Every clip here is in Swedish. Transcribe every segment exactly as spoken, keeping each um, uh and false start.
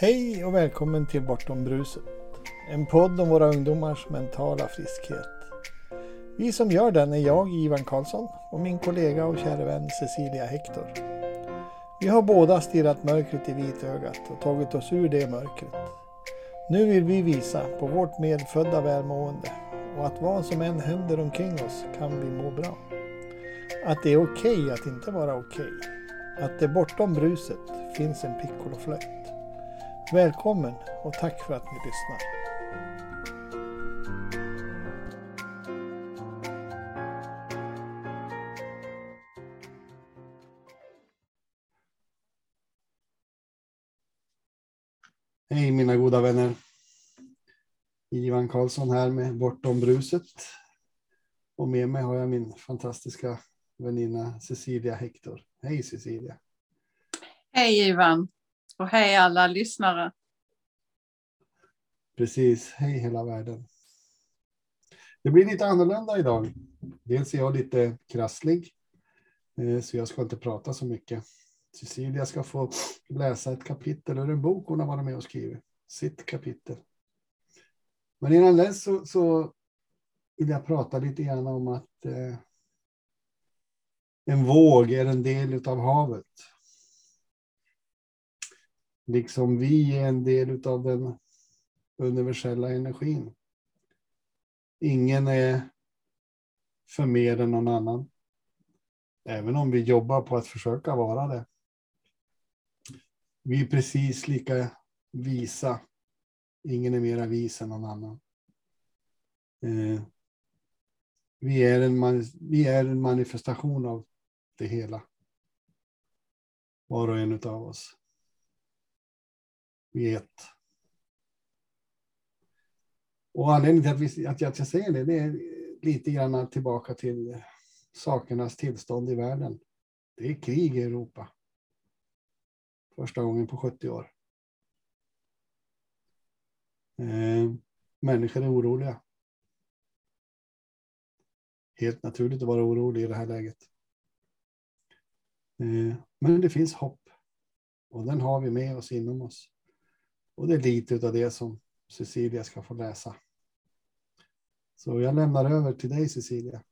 Hej och välkommen till Bortom Bruset, en podd om våra ungdomars mentala friskhet. Vi som gör den är jag, Ivan Karlsson, och min kollega och kära vän Cecilia Hector. Vi har båda stirrat mörkret i vitögat och tagit oss ur det mörkret. Nu vill vi visa på vårt medfödda välmående och att vad som än händer omkring oss kan vi må bra. Att det är okej att inte vara okej. Att det bortom bruset finns en piccoloflöjt. Välkommen och tack för att ni lyssnar. Hej mina goda vänner. Ivan Karlsson här med Bortom bruset. Och med mig har jag min fantastiska väninna Cecilia Hector. Hej Cecilia. Hej Ivan. Och hej alla lyssnare. Precis, hej hela världen. Det blir lite annorlunda idag. Dels är jag lite krasslig, så jag ska inte prata så mycket. Cecilia ska få läsa ett kapitel ur en bok hon har varit med och skrivit. Sitt kapitel. Men innan dess så, så vill jag prata lite grann om att eh, en våg är en del av havet. Liksom vi är en del av den universella energin. Ingen är för mer än någon annan. Även om vi jobbar på att försöka vara det. Vi är precis lika visa. Ingen är mera vis än någon annan. Eh, vi, är en man- vi är en manifestation av det hela. Var och en av oss. Vi är ett. Och anledningen till att, vi, att, jag, att jag säger det, det är lite grann tillbaka till sakernas tillstånd i världen. Det är krig i Europa. Första gången på sjuttio år. Eh, människor är oroliga. Helt naturligt att vara orolig i det här läget. Eh, men det finns hopp. Och den har vi med oss inom oss. Och det är lite av det som Cecilia ska få läsa. Så jag lämnar över till dig Cecilia.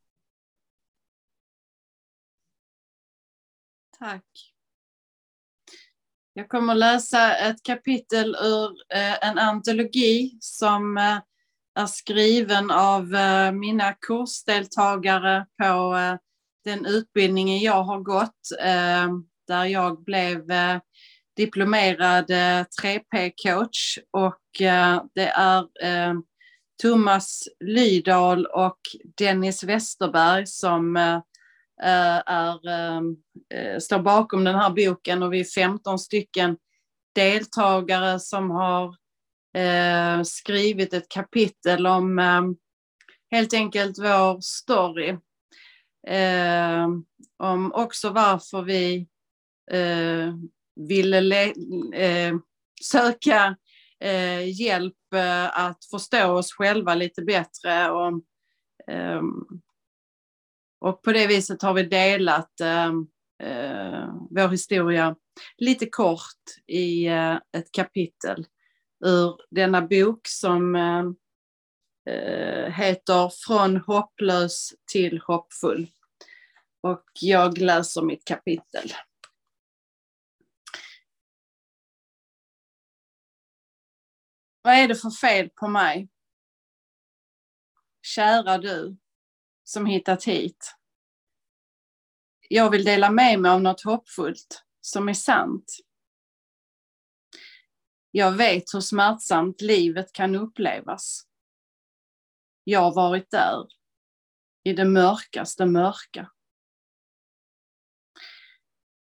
Tack. Jag kommer läsa ett kapitel ur en antologi som är skriven av mina kursdeltagare på den utbildningen jag har gått. Där jag blev diplomerad tre P-coach och det är Thomas Lydahl och Dennis Westerberg som är, står bakom den här boken, och vi är femton stycken deltagare som har skrivit ett kapitel om helt enkelt vår story. Om också varför vi ville le, eh, söka eh, hjälp eh, att förstå oss själva lite bättre. Och, eh, och på det viset har vi delat eh, eh, vår historia lite kort i eh, ett kapitel ur denna bok som eh, heter Från hopplös till hoppfull. Och jag läser mitt kapitel. Vad är det för fel på mig? Kära du som hittat hit. Jag vill dela med mig av något hoppfullt som är sant. Jag vet hur smärtsamt livet kan upplevas. Jag har varit där i det mörkaste mörka.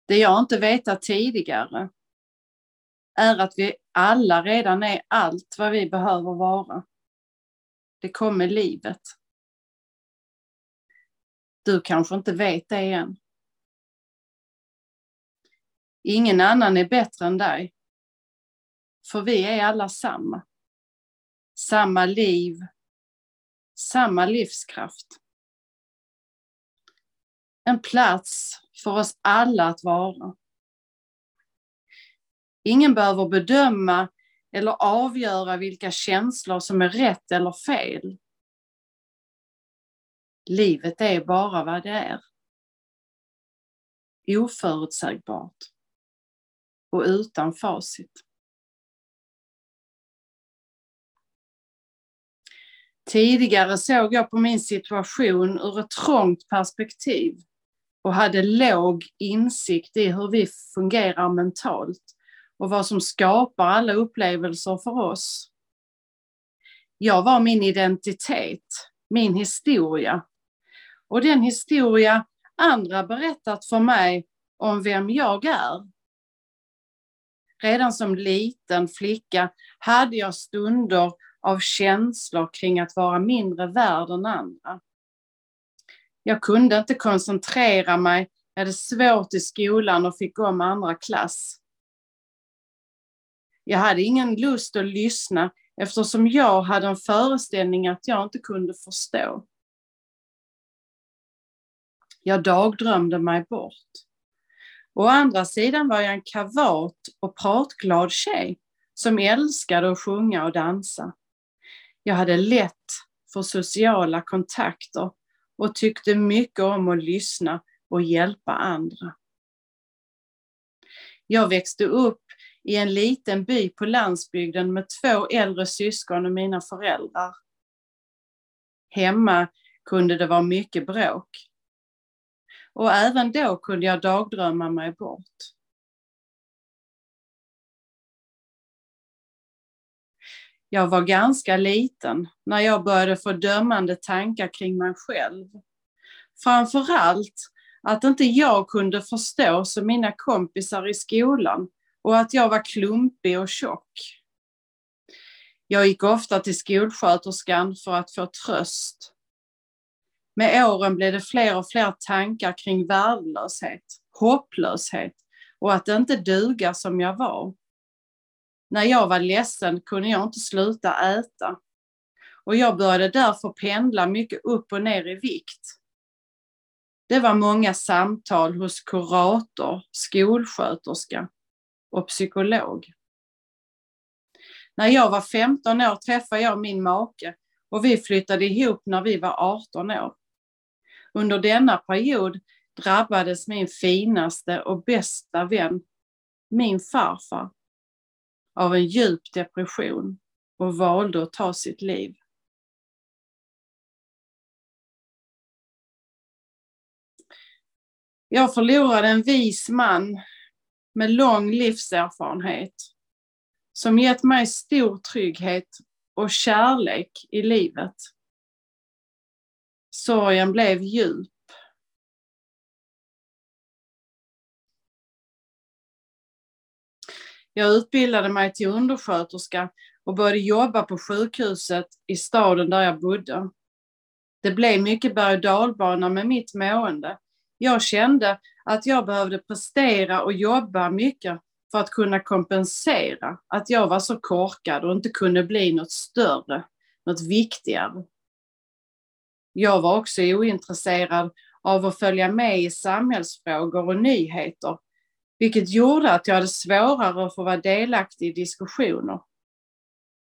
Det jag inte vetat tidigare är att vi alla redan är allt vad vi behöver vara. Det kommer livet. Du kanske inte vet det än. Ingen annan är bättre än dig. För vi är alla samma. Samma liv. Samma livskraft. En plats för oss alla att vara. Ingen behöver bedöma eller avgöra vilka känslor som är rätt eller fel. Livet är bara vad det är. Oförutsägbart och utan facit. Tidigare såg jag på min situation ur ett trångt perspektiv och hade låg insikt i hur vi fungerar mentalt och vad som skapar alla upplevelser för oss. Jag var min identitet, min historia, och den historia andra berättat för mig om vem jag är. Redan som liten flicka hade jag stunder av känslor kring att vara mindre värd än andra. Jag kunde inte koncentrera mig, jag hade svårt i skolan och fick om andra klass. Jag hade ingen lust att lyssna eftersom jag hade en föreställning att jag inte kunde förstå. Jag dagdrömde mig bort. Å andra sidan var jag en kavat och pratglad tjej som älskade att sjunga och dansa. Jag hade lätt för sociala kontakter och tyckte mycket om att lyssna och hjälpa andra. Jag växte upp i en liten by på landsbygden med två äldre syskon och mina föräldrar. Hemma kunde det vara mycket bråk. Och även då kunde jag dagdrömma mig bort. Jag var ganska liten när jag började få dömande tankar kring mig själv. Framförallt att inte jag kunde förstå som mina kompisar i skolan och att jag var klumpig och tjock. Jag gick ofta till skolsköterskan för att få tröst. Med åren blev det fler och fler tankar kring värdelöshet, hopplöshet och att inte duga som jag var. När jag var ledsen kunde jag inte sluta äta. Och jag började därför pendla mycket upp och ner i vikt. Det var många samtal hos kurator, skolsköterska och psykolog. När jag var femton år träffade jag min make och vi flyttade ihop när vi var arton år. Under denna period drabbades min finaste och bästa vän, min farfar, av en djup depression och valde att ta sitt liv. Jag förlorade en vis man med lång livserfarenhet som gett mig stor trygghet och kärlek i livet. Sorgen blev djup. Jag utbildade mig till undersköterska och började jobba på sjukhuset i staden där jag bodde. Det blev mycket berg- och dalbana med mitt mående. Jag kände att jag behövde prestera och jobba mycket för att kunna kompensera att jag var så korkad och inte kunde bli något större, något viktigare. Jag var också ointresserad av att följa med i samhällsfrågor och nyheter, vilket gjorde att jag hade svårare att få vara delaktig i diskussioner.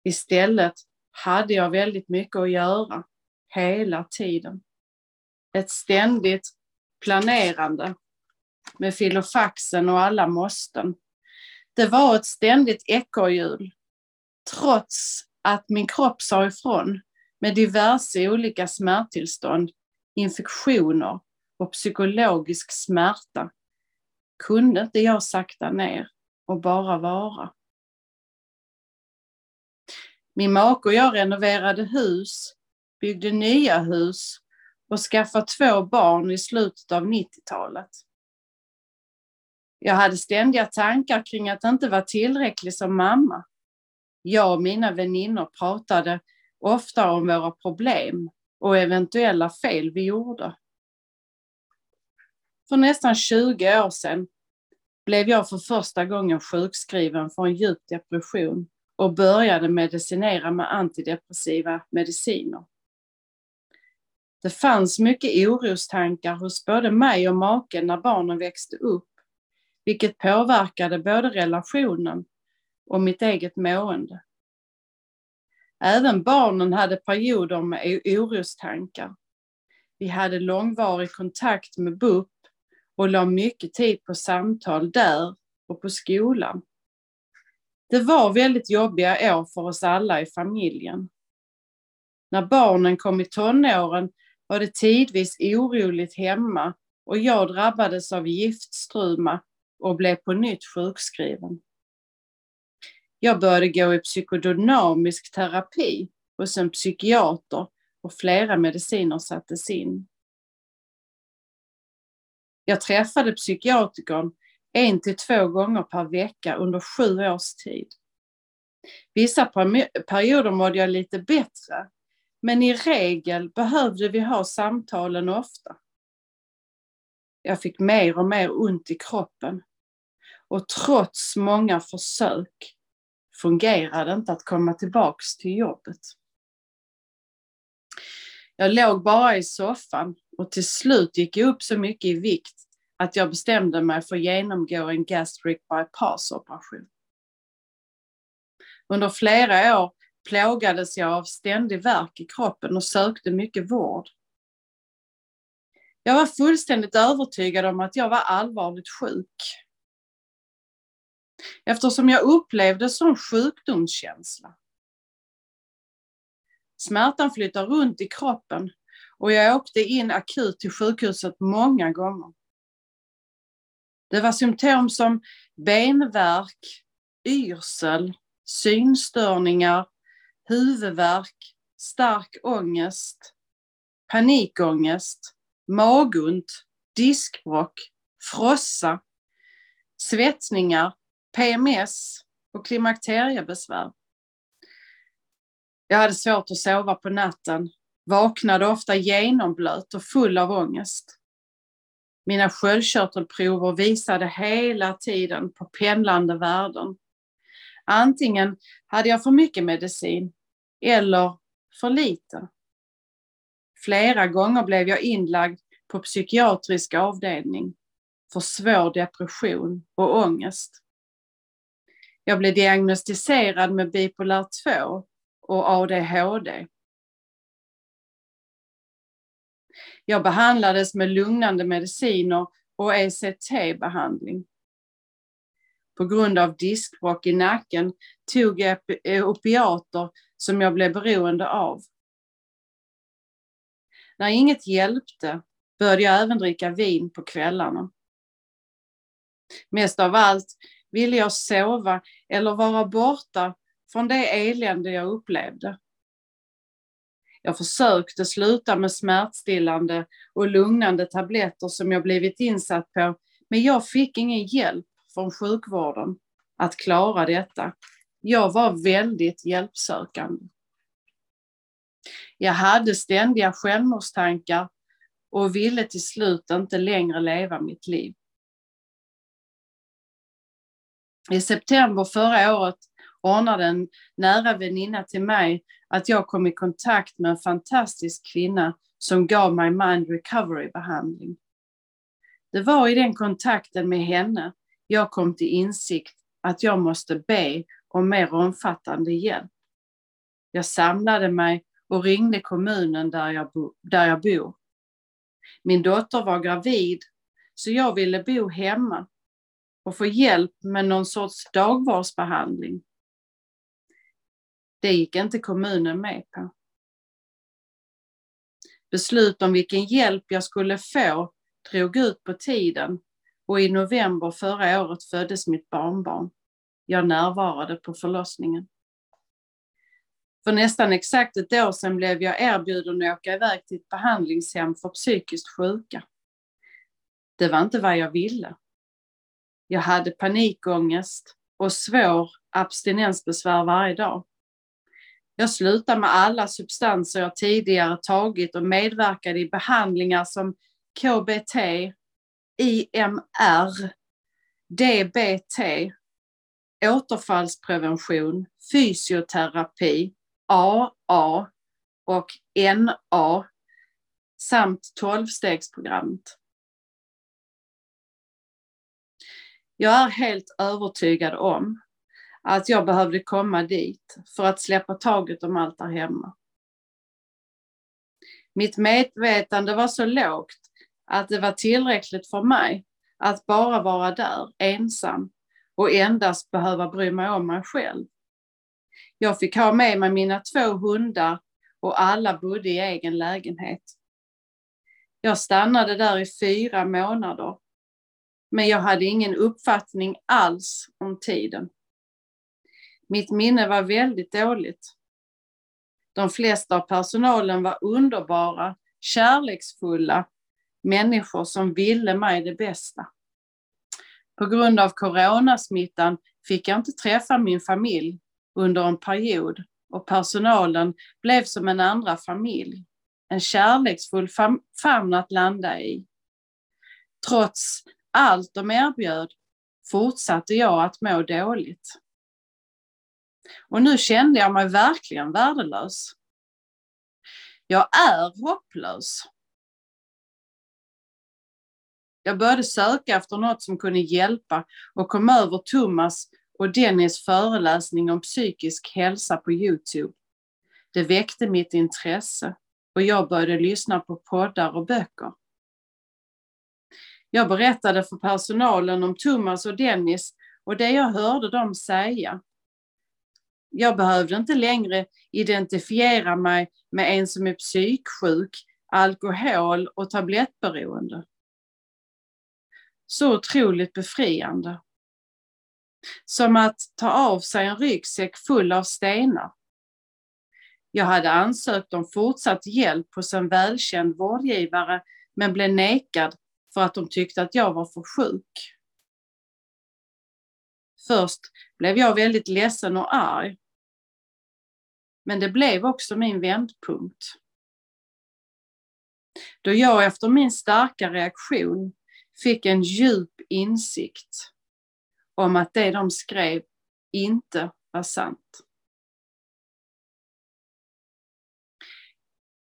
Istället hade jag väldigt mycket att göra hela tiden. Ett ständigt planerande med filofaxen och alla måsten. Det var ett ständigt ekorrhjul, trots att min kropp sa ifrån med diverse olika smärttillstånd, infektioner och psykologisk smärta. Kunde inte jag sakta ner och bara vara. Min make och jag renoverade hus, byggde nya hus och skaffade två barn i slutet av nittiotalet. Jag hade ständiga tankar kring att inte vara tillräcklig som mamma. Jag och mina väninnor pratade ofta om våra problem och eventuella fel vi gjorde. För nästan tjugo år sedan blev jag för första gången sjukskriven för en djup depression och började medicinera med antidepressiva mediciner. Det fanns mycket orostankar hos både mig och maken när barnen växte upp, vilket påverkade både relationen och mitt eget mående. Även barnen hade perioder med orostankar. Vi hade långvarig kontakt med B U P och la mycket tid på samtal där och på skolan. Det var väldigt jobbiga år för oss alla i familjen. När barnen kom i tonåren var det tidvis oroligt hemma och jag drabbades av giftstruma och blev på nytt sjukskriven. Jag började gå i psykodynamisk terapi hos en psykiater och flera mediciner sattes in. Jag träffade psykiatrikern en till två gånger per vecka under sju års tid. Vissa perioder mådde jag lite bättre, men i regel behövde vi ha samtalen ofta. Jag fick mer och mer ont i kroppen och trots många försök fungerade inte att komma tillbaka till jobbet. Jag låg bara i soffan och till slut gick jag upp så mycket i vikt att jag bestämde mig för att genomgå en gastric bypass-operation. Under flera år plågades jag av ständig värk i kroppen och sökte mycket vård. Jag var fullständigt övertygad om att jag var allvarligt sjuk. Eftersom jag upplevde som sjukdomskänsla. Smärtan flyttar runt i kroppen och jag åkte in akut till sjukhuset många gånger. Det var symptom som benvärk, yrsel, synstörningar, huvudvärk, stark ångest, panikångest, magont, diskbråck, frossa, svettningar, P M S och klimakteriebesvär. Jag hade svårt att sova på natten, vaknade ofta genomblöt och full av ångest. Mina sköldkörtelprover visade hela tiden på pendlande värden. Antingen hade jag för mycket medicin eller för lite. Flera gånger blev jag inlagd på psykiatrisk avdelning för svår depression och ångest. Jag blev diagnostiserad med bipolär två och A D H D. Jag behandlades med lugnande mediciner och E C T-behandling. På grund av diskbråck i nacken tog jag opiater som jag blev beroende av. När inget hjälpte började jag även dricka vin på kvällarna. Mest av allt ville jag sova eller vara borta från det elände jag upplevde. Jag försökte sluta med smärtstillande och lugnande tabletter som jag blivit insatt på, men jag fick ingen hjälp från sjukvården att klara detta. Jag var väldigt hjälpsökande. Jag hade ständiga självmordstankar och ville till slut inte längre leva mitt liv. I september förra året ordnade en nära väninna till mig att jag kom i kontakt med en fantastisk kvinna som gav mig Mind Recovery-behandling. Det var i den kontakten med henne jag kom till insikt att jag måste be om mer omfattande hjälp. Jag samlade mig och ringde kommunen där jag, bo- där jag bor. Min dotter var gravid så jag ville bo hemma och få hjälp med någon sorts dagvårdsbehandling. Det gick inte kommunen med på. Beslut om vilken hjälp jag skulle få drog ut på tiden och i november förra året föddes mitt barnbarn. Jag närvarade på förlossningen. För nästan exakt ett år sedan blev jag erbjuden att åka iväg till ett behandlingshem för psykiskt sjuka. Det var inte vad jag ville. Jag hade panikångest och svår abstinensbesvär varje dag. Jag slutade med alla substanser jag tidigare tagit och medverkade i behandlingar som K B T, I M R, D B T, återfallsprevention, fysioterapi, A A och N A samt tolvstegsprogrammet. Jag är helt övertygad om att jag behövde komma dit för att släppa taget om allt där hemma. Mitt medvetande var så lågt att det var tillräckligt för mig att bara vara där ensam och endast behöva bry mig om mig själv. Jag fick ha med mig mina två hundar och alla bodde i egen lägenhet. Jag stannade där i fyra månader, men jag hade ingen uppfattning alls om tiden. Mitt minne var väldigt dåligt. De flesta av personalen var underbara, kärleksfulla människor som ville mig det bästa. På grund av coronasmittan fick jag inte träffa min familj under en period och personalen blev som en andra familj. En kärleksfull fam- famn att landa i. Trots allt de erbjöd fortsatte jag att må dåligt. Och nu kände jag mig verkligen värdelös. Jag är hopplös. Jag började söka efter något som kunde hjälpa och kom över Thomas och Dennis föreläsning om psykisk hälsa på YouTube. Det väckte mitt intresse och jag började lyssna på poddar och böcker. Jag berättade för personalen om Thomas och Dennis och det jag hörde dem säga. Jag behövde inte längre identifiera mig med en som är psyksjuk, alkohol och tablettberoende. Så otroligt befriande. Som att ta av sig en ryggsäck full av stenar. Jag hade ansökt om fortsatt hjälp hos en välkänd vårdgivare men blev nekad för att de tyckte att jag var för sjuk. Först blev jag väldigt ledsen och arg. Men det blev också min vändpunkt. Då jag efter min starka reaktion fick en djup insikt om att det de skrev inte var sant.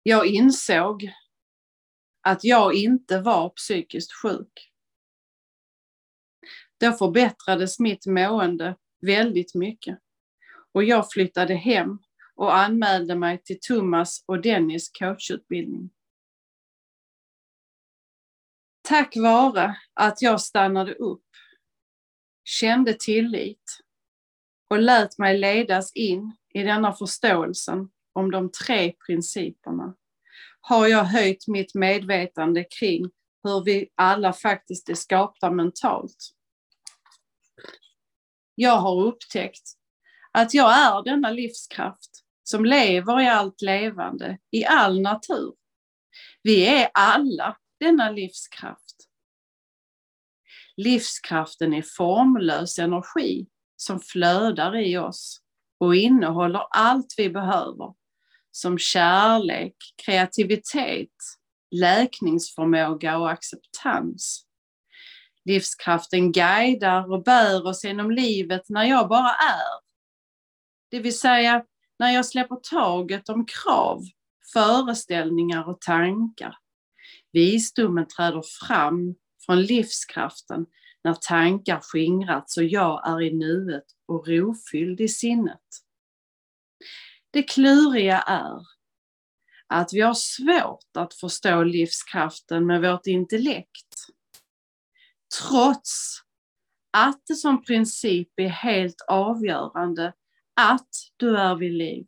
Jag insåg att jag inte var psykiskt sjuk. Då förbättrades mitt mående väldigt mycket. Och jag flyttade hem och anmälde mig till Thomas och Dennis coachutbildning. Tack vare att jag stannade upp, kände tillit och lät mig ledas in i denna förståelsen om de tre principerna har jag höjt mitt medvetande kring hur vi alla faktiskt är skapta mentalt. Jag har upptäckt att jag är denna livskraft som lever i allt levande, i all natur. Vi är alla denna livskraft. Livskraften är formlös energi som flödar i oss och innehåller allt vi behöver. Som kärlek, kreativitet, läkningsförmåga och acceptans. Livskraften guidar och bär oss genom livet när jag bara är. Det vill säga när jag släpper taget om krav, föreställningar och tankar. Visdomen träder fram från livskraften när tankar skingrats och jag är i nuet och rofylld i sinnet. Det kluriga är att vi har svårt att förstå livskraften med vårt intellekt. Trots att det som princip är helt avgörande att du är vid liv.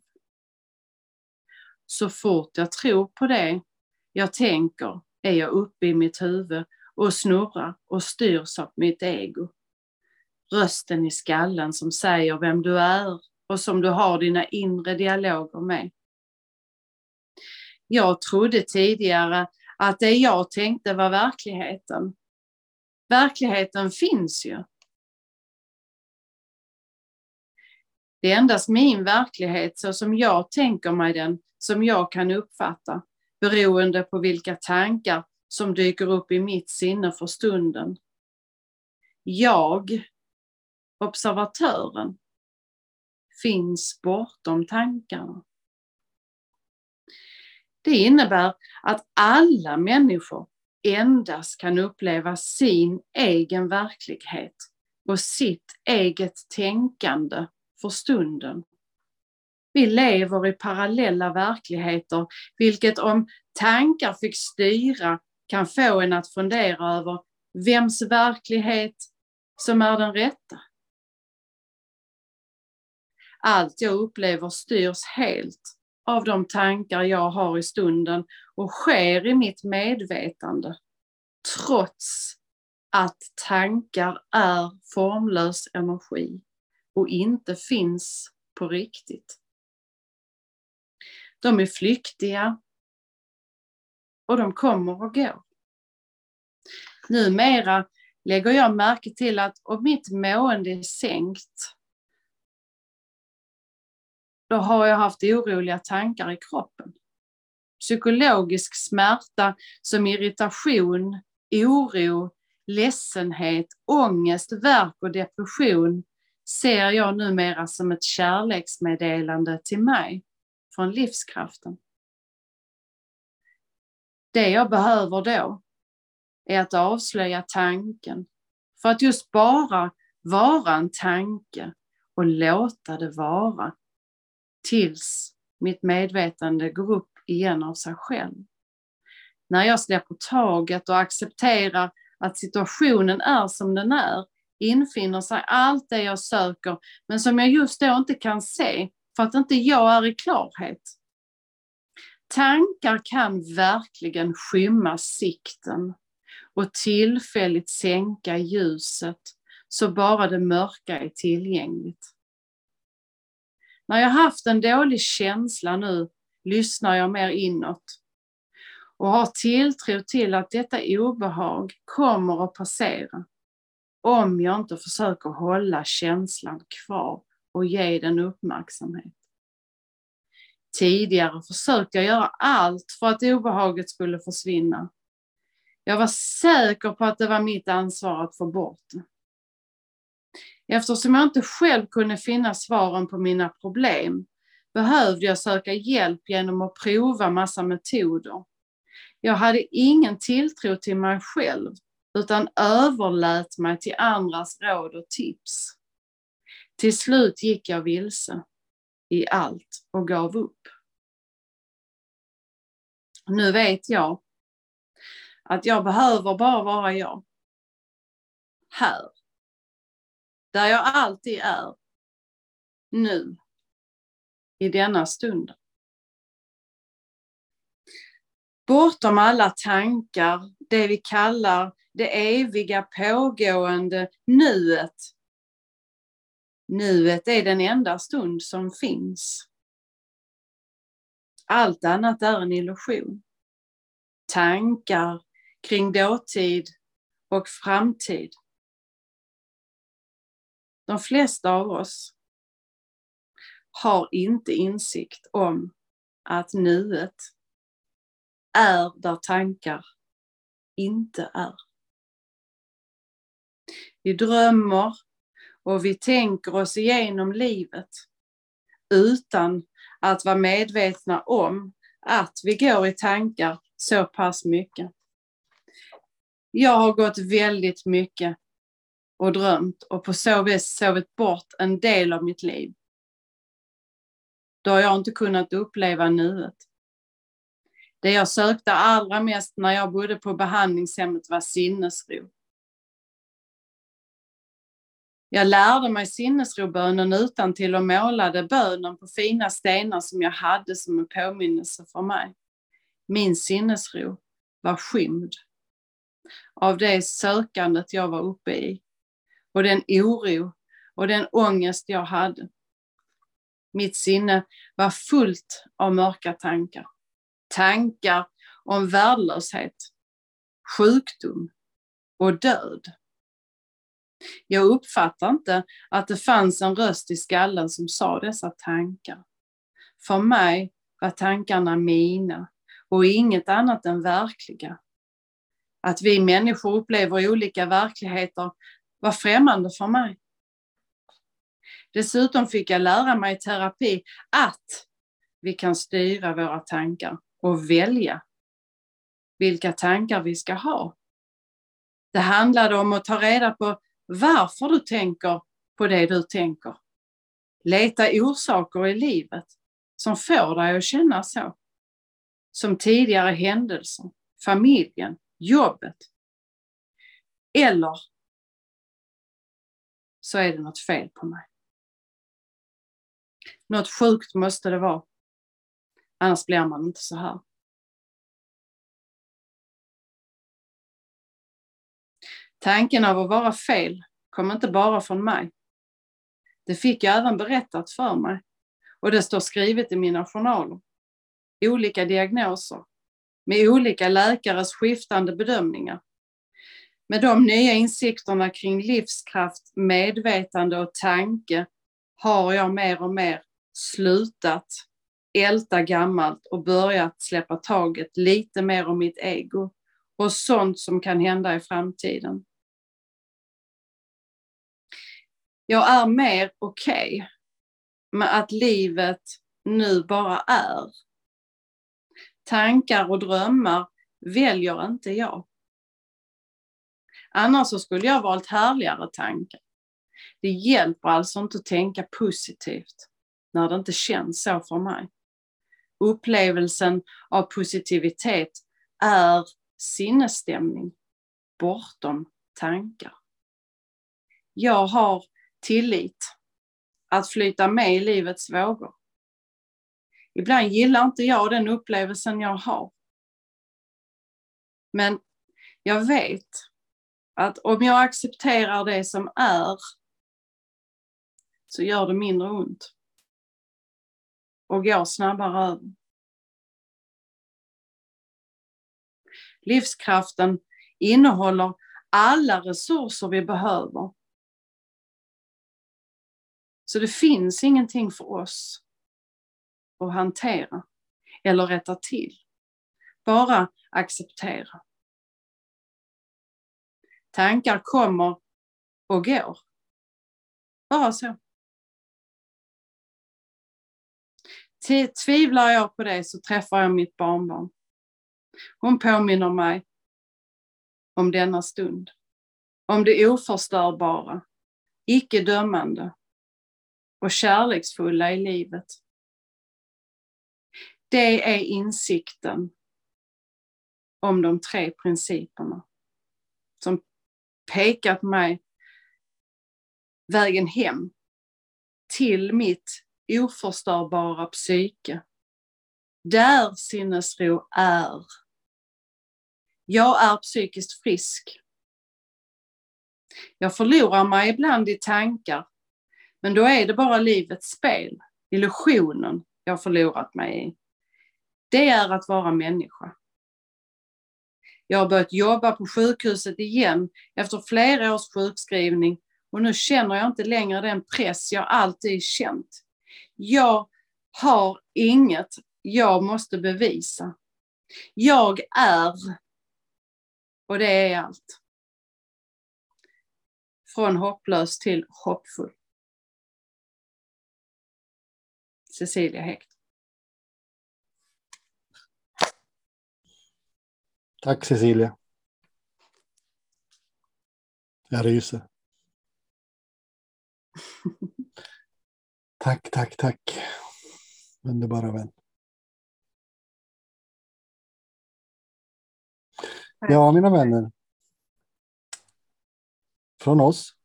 Så fort jag tror på det jag tänker är jag uppe i mitt huvud och snurrar och styrs av mitt ego. Rösten i skallen som säger vem du är. Och som du har dina inre dialoger med. Jag trodde tidigare att det jag tänkte var verkligheten. Verkligheten finns ju. Det är endast min verklighet så som jag tänker mig den som jag kan uppfatta. Beroende på vilka tankar som dyker upp i mitt sinne för stunden. Jag, observatören. Finns bortom tankarna. Det innebär att alla människor endast kan uppleva sin egen verklighet och sitt eget tänkande för stunden. Vi lever i parallella verkligheter, vilket om tankar fick styra kan få en att fundera över vems verklighet som är den rätta. Allt jag upplever styrs helt av de tankar jag har i stunden och sker i mitt medvetande, trots att tankar är formlös energi och inte finns på riktigt. De är flyktiga och de kommer och går. Numera lägger jag märke till att om mitt mående är sänkt, då har jag haft oroliga tankar i kroppen. Psykologisk smärta som irritation, oro, ledsenhet, ångest, värk och depression ser jag numera som ett kärleksmeddelande till mig från livskraften. Det jag behöver då är att avslöja tanken för att just bara vara en tanke och låta det vara tills mitt medvetande går upp igen av sig själv. När jag släpper taget och accepterar att situationen är som den är, infinner sig allt det jag söker men som jag just då inte kan se för att inte jag är i klarhet. Tankar kan verkligen skymma sikten och tillfälligt sänka ljuset så bara det mörka är tillgängligt. När jag haft en dålig känsla nu lyssnar jag mer inåt och har tilltro till att detta obehag kommer att passera om jag inte försöker hålla känslan kvar och ge den uppmärksamhet. Tidigare försökte jag göra allt för att obehaget skulle försvinna. Jag var säker på att det var mitt ansvar att få bort det. Eftersom jag inte själv kunde finna svaren på mina problem behövde jag söka hjälp genom att prova massa metoder. Jag hade ingen tilltro till mig själv utan överlät mig till andras råd och tips. Till slut gick jag vilse i allt och gav upp. Nu vet jag att jag behöver bara vara jag. Här. Där jag alltid är. Nu. I denna stund. Bortom alla tankar, det vi kallar det eviga pågående nuet. Nuet är den enda stund som finns. Allt annat är en illusion. Tankar kring dåtid och framtid. De flesta av oss har inte insikt om att nuet är där tankar inte är. Vi drömmer och vi tänker oss igenom livet utan att vara medvetna om att vi går i tankar så pass mycket. Jag har gått väldigt mycket och drömt och på så vis sovit bort en del av mitt liv. Då har jag inte kunnat uppleva nuet. Det jag sökte allra mest när jag bodde på behandlingshemmet var sinnesro. Jag lärde mig sinnesrobönen utan till och målade bönen på fina stenar som jag hade som en påminnelse för mig. Min sinnesro var skymd av det sökandet jag var uppe i och den oro och den ångest jag hade. Mitt sinne var fullt av mörka tankar. Tankar om värdelöshet, sjukdom och död. Jag uppfattade inte att det fanns en röst i skallen som sa dessa tankar. För mig var tankarna mina och inget annat än verkliga. Att vi människor upplever olika verkligheter var främmande för mig. Dessutom fick jag lära mig i terapi att vi kan styra våra tankar och välja vilka tankar vi ska ha. Det handlade om att ta reda på varför du tänker på det du tänker Leta orsaker i livet som får dig att känna så. Som tidigare händelser, familjen, jobbet. Eller så är det något fel på mig. Något sjukt måste det vara. Annars blir man inte så här. Tanken av att vara fel kom inte bara från mig. Det fick jag även berättat för mig. Och det står skrivet i mina journaler. Olika diagnoser. Med olika läkares skiftande bedömningar. Med de nya insikterna kring livskraft, medvetande och tanke har jag mer och mer slutat älta gammalt och börjat släppa taget lite mer om mitt ego och sånt som kan hända i framtiden. Jag är mer okej okay med att livet nu bara är. Tankar och drömmar väljer inte jag. Annars så skulle jag valt härligare tankar. Det hjälper alltså inte att tänka positivt när det inte känns så för mig. Upplevelsen av positivitet är sinnesstämning bortom tankar. Jag har tillit att flyta med i livets vågor. Ibland gillar inte jag den upplevelsen jag har. Men jag vet att om jag accepterar det som är så gör det mindre ont. Och går snabbare över. Livskraften innehåller alla resurser vi behöver. Så det finns ingenting för oss att hantera eller rätta till. Bara acceptera. Tankar kommer och går. Bara så. T- tvivlar jag på det så träffar jag mitt barnbarn. Hon påminner mig om denna stund. Om det oförstörbara, icke-dömande och kärleksfulla i livet. Det är insikten om de tre principerna som pekat mig vägen hem till mitt oförstörbara psyke. Där sinnesro är. Jag är psykiskt frisk. Jag förlorar mig ibland i tankar. Men då är det bara livets spel. Illusionen jag förlorat mig i. Det är att vara människa. Jag har börjat jobba på sjukhuset igen efter flera års sjukskrivning. Och nu känner jag inte längre den press jag alltid känt. Jag har inget jag måste bevisa. Jag är. Och det är allt. Från hopplös till hoppfull. Cecilia Hector. Tack Cecilia. Jag ryser. Tack, tack, tack. Underbara vän. Ja, mina vänner. Från oss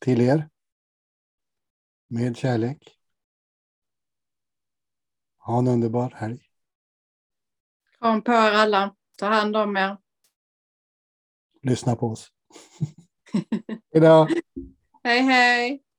till er med kärlek. Ha en underbar helg. Kom på er alla. Ta hand om er. Lyssna på oss. Hej då. Hej, hej.